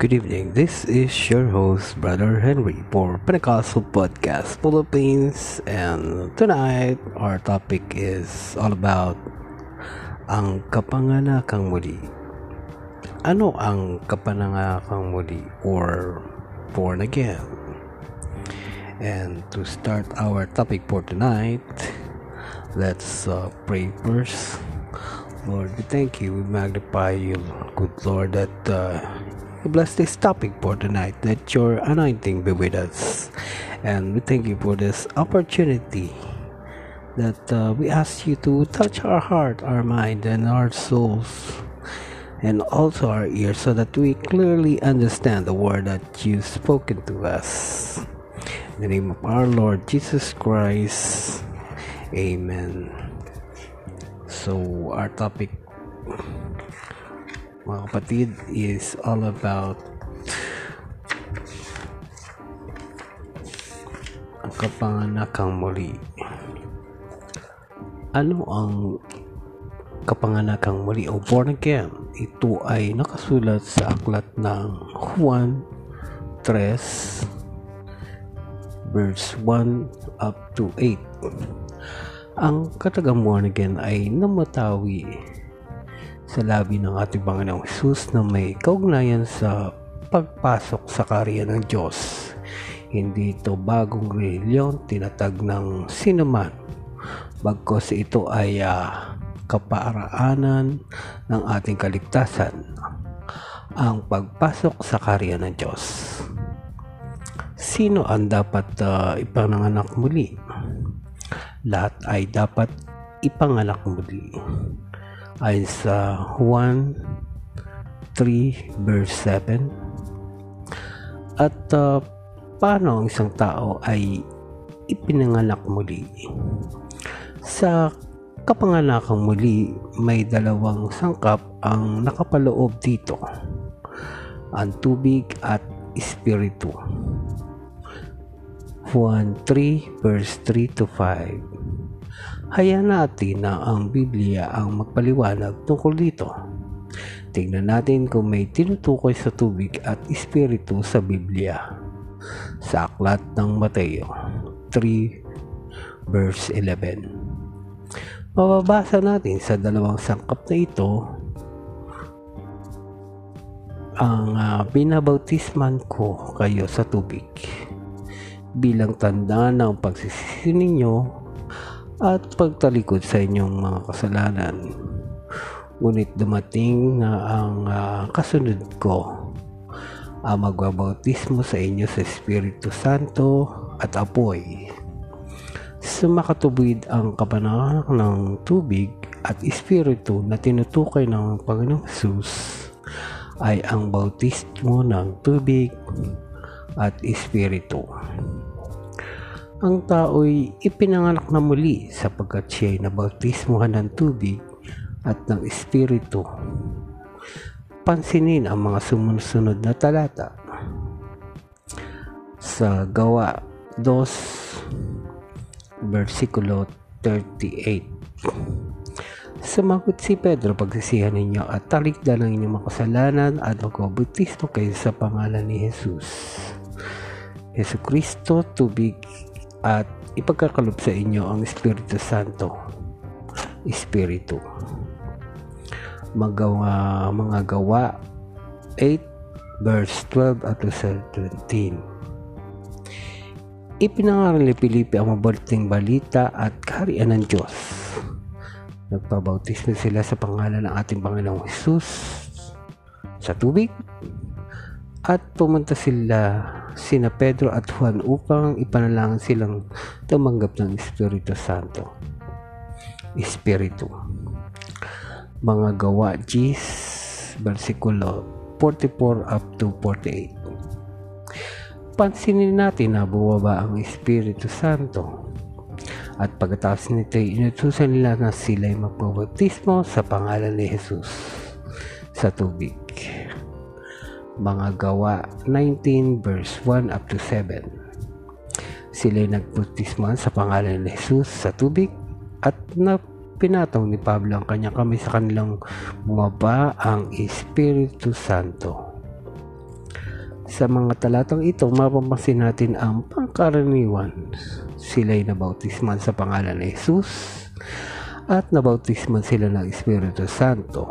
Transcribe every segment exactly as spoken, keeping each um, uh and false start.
Good evening, this is your host, Brother Henry, for Pentecostal Podcast Philippines, and tonight our topic is all about ang kapananakang muli. Ano ang kapananakang muli or born again? And to start our topic for tonight, let's uh, pray first. Lord, we thank you, we magnify you, good Lord, that uh, bless this topic for tonight, that your anointing be with us, and we thank you for this opportunity that uh, we ask you to touch our heart, our mind, and our souls, and also our ears, so that we clearly understand the word that you've spoken to us. In the name of our Lord Jesus Christ, amen. So our topic, mga kapatid, is all about ang kapananakang muli. Ano ang kapananakang muli o born again? Ito ay nakasulat sa aklat ng Juan three, verse one up to eight. Ang katagang born again ay namatawi sa labi ng ating Panginoong Hesus na may kaugnayan sa pagpasok sa kaharian ng Diyos. Hindi ito bagong reliyon tinatag ng sinuman, bagkos ito ay uh, kapaaraanan ng ating kaligtasan, ang pagpasok sa kaharian ng Diyos. Sino ang dapat uh, ipanganak muli? Lahat ay dapat ipanganak muli. Ayon sa Juan three verse seven. At uh, paano ang isang tao ay ipinanganak muli? Sa kapanganakang muli, may dalawang sangkap ang nakapaloob dito, ang tubig at espiritu. Juan three verse three to five. Hayaan natin na ang Biblia ang magpaliwanag tungkol dito. Tingnan natin kung may tinutukoy sa tubig at espiritu sa Biblia. Sa aklat ng Mateo three verse eleven. Mababasa natin sa dalawang sangkap na ito ang uh, binabautisman ko kayo sa tubig bilang tanda ng pagsisisi ninyo at pagtalikod sa inyong mga kasalanan. Ngunit dumating na ang uh, kasunod ko, ang magbabautismo sa inyo sa Espiritu Santo at apoy. Sumakatuwid ang kapananganak ng tubig at espiritu na tinutukoy ng Panginoong Hesus ay ang bautismo ng tubig at espiritu. Ang tao'y ipinanganak na muli sapagkat siya'y nabautismuhan ng tubig at ng espiritu. Pansinin ang mga sumunod na talata. Sa Gawa two, versikulo thirty-eight. Sumagot si Pedro, pagsisihan ninyo at talikdan ang inyong makasalanan at magbabautismo kayo sa pangalan ni Hesus. Hesu Kristo, tubig, at ipagkakalob sa inyo ang Espiritu Santo, Espiritu. Magawa, mga Gawa eight verse twelve at seventeen. Ipinangaral ni Pilipi ang mabuting balita at kaharian ng Diyos. Nagpabautismo sila sa pangalan ng ating Panginoong Hesus sa tubig at pumunta sila sina Pedro at Juan upang ipanalangin silang tumanggap ng Espiritu Santo, Espiritu. Mga Gawa ten, versikulo forty-four up to forty-eight. Pansinin natin na bumaba ang Espiritu Santo at pagkatapos nito inutusan nila na sila'y magbabautismo sa pangalan ni Hesus sa tubig. Mga Gawa nineteen verse one up to seven. Sila'y nagbautismuhan sa pangalan ni Hesus sa tubig at napinataw ni Pablo ang kanyang kamay sa kanilang bumaba ang Espiritu Santo. Sa mga talatang ito, mapapansin natin ang pangkaraniwan. Sila'y nabautisman sa pangalan ni Hesus at nabautisman sila ng Espiritu Santo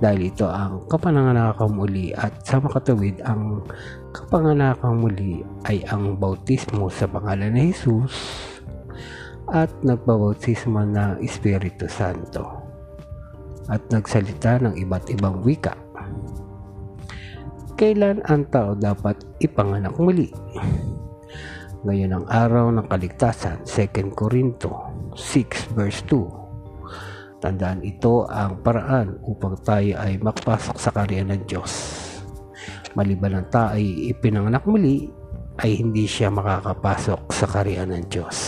dahil ito ang kapananganakang muli at sa makatawid ang kapananganakang muli ay ang bautismo sa pangalan ni Hesus at nagbabautisman ng Espiritu Santo at nagsalita ng iba't ibang wika. Kailan ang tao dapat ipanganak muli? Ngayon ang araw ng kaligtasan, Second Corinto six verse two. Tandaan ito ang paraan upang tayo ay makapasok sa karya ng Diyos. Maliban ang tao ay ipinanganak muli, ay hindi siya makakapasok sa karya ng Diyos.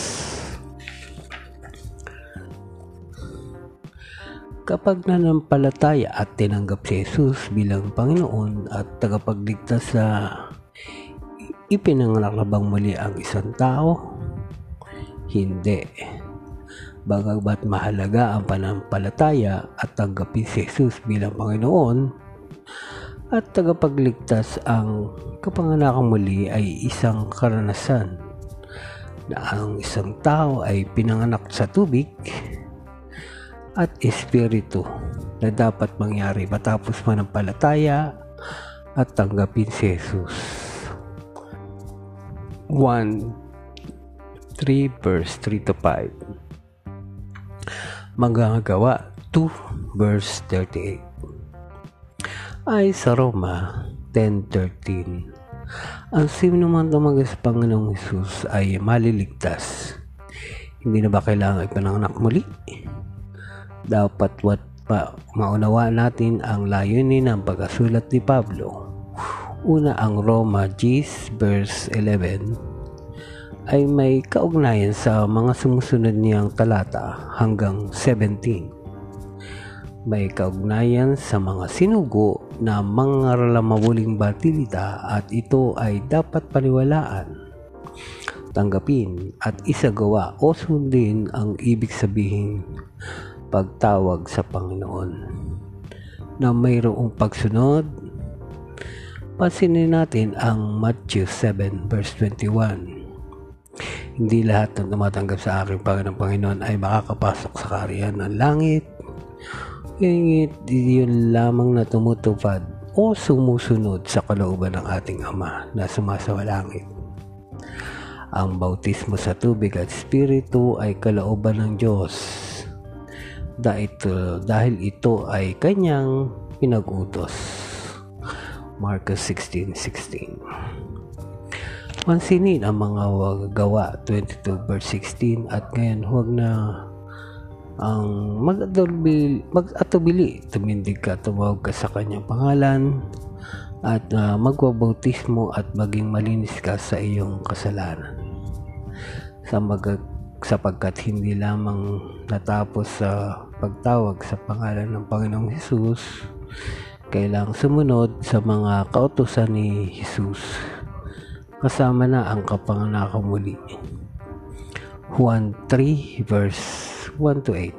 Kapag nanampalataya at tinanggap si Hesus bilang Panginoon at tagapagligtas sa ipinanganak na bang muli ang isang tao? Hindi. Bagamat mahalaga ang panampalataya at tanggapin si Hesus bilang Panginoon at tagapagligtas, ang kapanganakang muli ay isang karanasan na ang isang tao ay pinanganak sa tubig at espiritu na dapat mangyari matapos manampalataya at tanggapin si Hesus. First John three verse three to five. Manggagawa two verse thirty-eight. Ay sa Roma ten thirteen. Ang sinumang tumanggap sa Panginoong Hesus ay maliligtas. Hindi na ba kailangan ipananganak muli? Dapat wat pa maunawa natin ang layunin ng pagkasulat ni Pablo. Una, ang Roma ten verse eleven ay may kaugnayan sa mga sumusunod niyang talata hanggang seventeen. May kaugnayan sa mga sinugo na mangaral mabuling batilita at ito ay dapat paniwalaan, tanggapin at isagawa o sundin ang ibig sabihin pagtawag sa Panginoon na mayroong pagsunod. Pansinin natin ang Matthew seven verse twenty-one. Hindi lahat ng tumatanggap sa aking Panginoon, Panginoon ay makakapasok sa kaharian ng langit, ngunit yun lamang na tumutupad o sumusunod sa kalooban ng ating Ama na sumasalangit. Ang bautismo sa tubig at espiritu ay kalooban ng Diyos dahil ito ay kanyang pinag-utos. Marcos sixteen sixteen. Pansinin ang mga gawa twenty-two verse sixteen at ngayon huwag na ang mag-atubili, mag-atubili. Tumindig ka, tumawag ka sa kanyang pangalan at uh, magwabautismo at maging malinis ka sa iyong kasalanan. Sa mag- sapagkat hindi lamang natapos sa pagtawag sa pangalan ng Panginoong Hesus, kailangang sumunod sa mga kautusan ni Hesus. Kasama na ang kapanganakang muli. Juan three verse one to eight.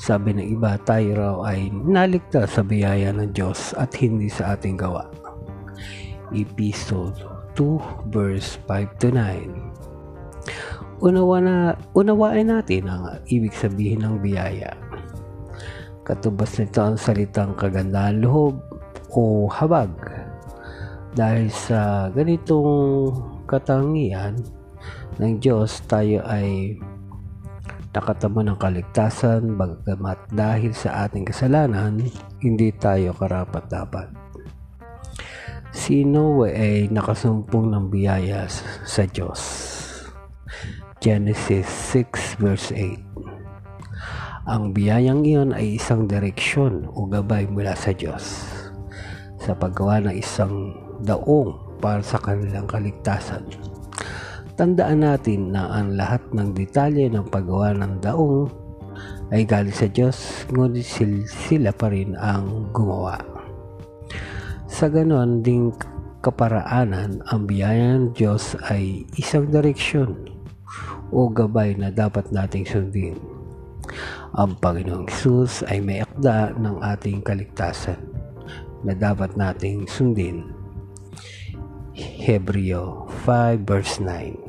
Sabi ng iba, tayo raw ay naligtas sa biyaya ng Diyos at hindi sa ating gawa. Epistle two verse five to nine. Unawa na, unawain natin ang ibig sabihin ng biyaya. Katubas nito ang salitang kagandahan loob o habag. Dahil sa ganitong katangian ng Diyos, tayo ay nakatamo ng kaligtasan, bagamat dahil sa ating kasalanan, hindi tayo karapat-dapat. Si Noe ay nakasumpong ng biyaya sa Diyos. Genesis six verse eight. Ang biyayang iyon ay isang direksyon o gabay mula sa Diyos sa paggawa ng isang daong para sa kanilang kaligtasan. Tandaan natin na ang lahat ng detalye ng paggawa ng daong ay galing sa Diyos, ngunit sila pa rin ang gumawa. Sa ganon ding kaparaanan, ang biyayang ng Diyos ay isang direksyon o gabay na dapat nating sundin. Ang Panginoong Hesus ay may akda ng ating kaligtasan na dapat nating sundin Hebreo five verse nine.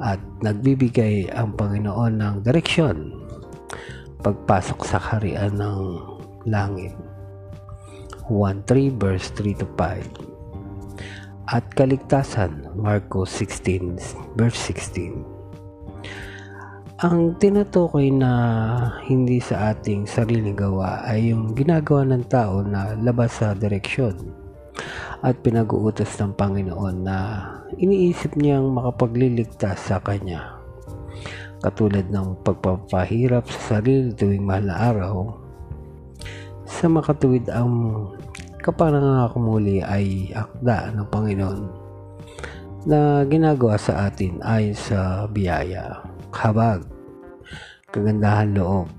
At nagbibigay ang Panginoon ng direksyon pagpasok sa kaharian ng langit. one three verse three to five. At kaligtasan, Marcos sixteen verse sixteen. Ang tinutukoy na hindi sa ating sariling gawa ay yung ginagawa ng tao na labas sa direksyon at pinag-uutos ng Panginoon na iniisip niyang makapagliligtas sa kanya. Katulad ng pagpapahirap sa sarili tuwing mahal na araw, sa makatuwid ang kapanangakumuli ay akda ng Panginoon na ginagawa sa atin ay sa biyaya, habag, kagandahan loob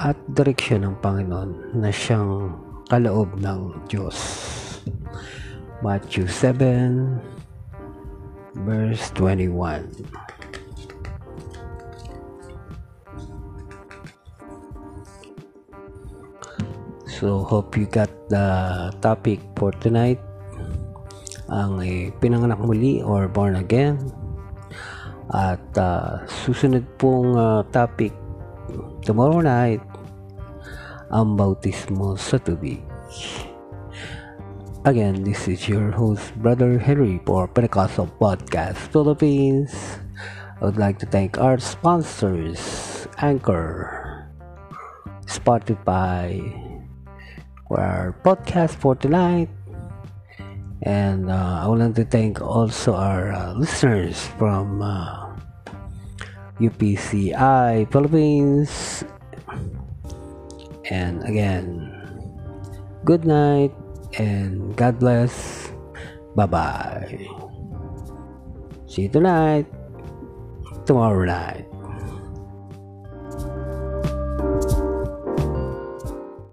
at direksyon ng Panginoon na siyang kaloob ng Diyos. Matthew seven verse twenty-one. So hope you got the topic for tonight. Ang eh, pinanganak muli or born again. At uh, susunod pong uh, topic tomorrow night, ang bautismo sa tubig. Again, this is your host, Brother Henry, for Pentecostal Podcast Philippines. I would like to thank our sponsors, Anchor, Spotify, for our podcast for tonight. And uh, I would like to thank also our uh, listeners from uh, U P C I Philippines. And again, good night and God bless. Bye-bye. See you tonight, tomorrow night.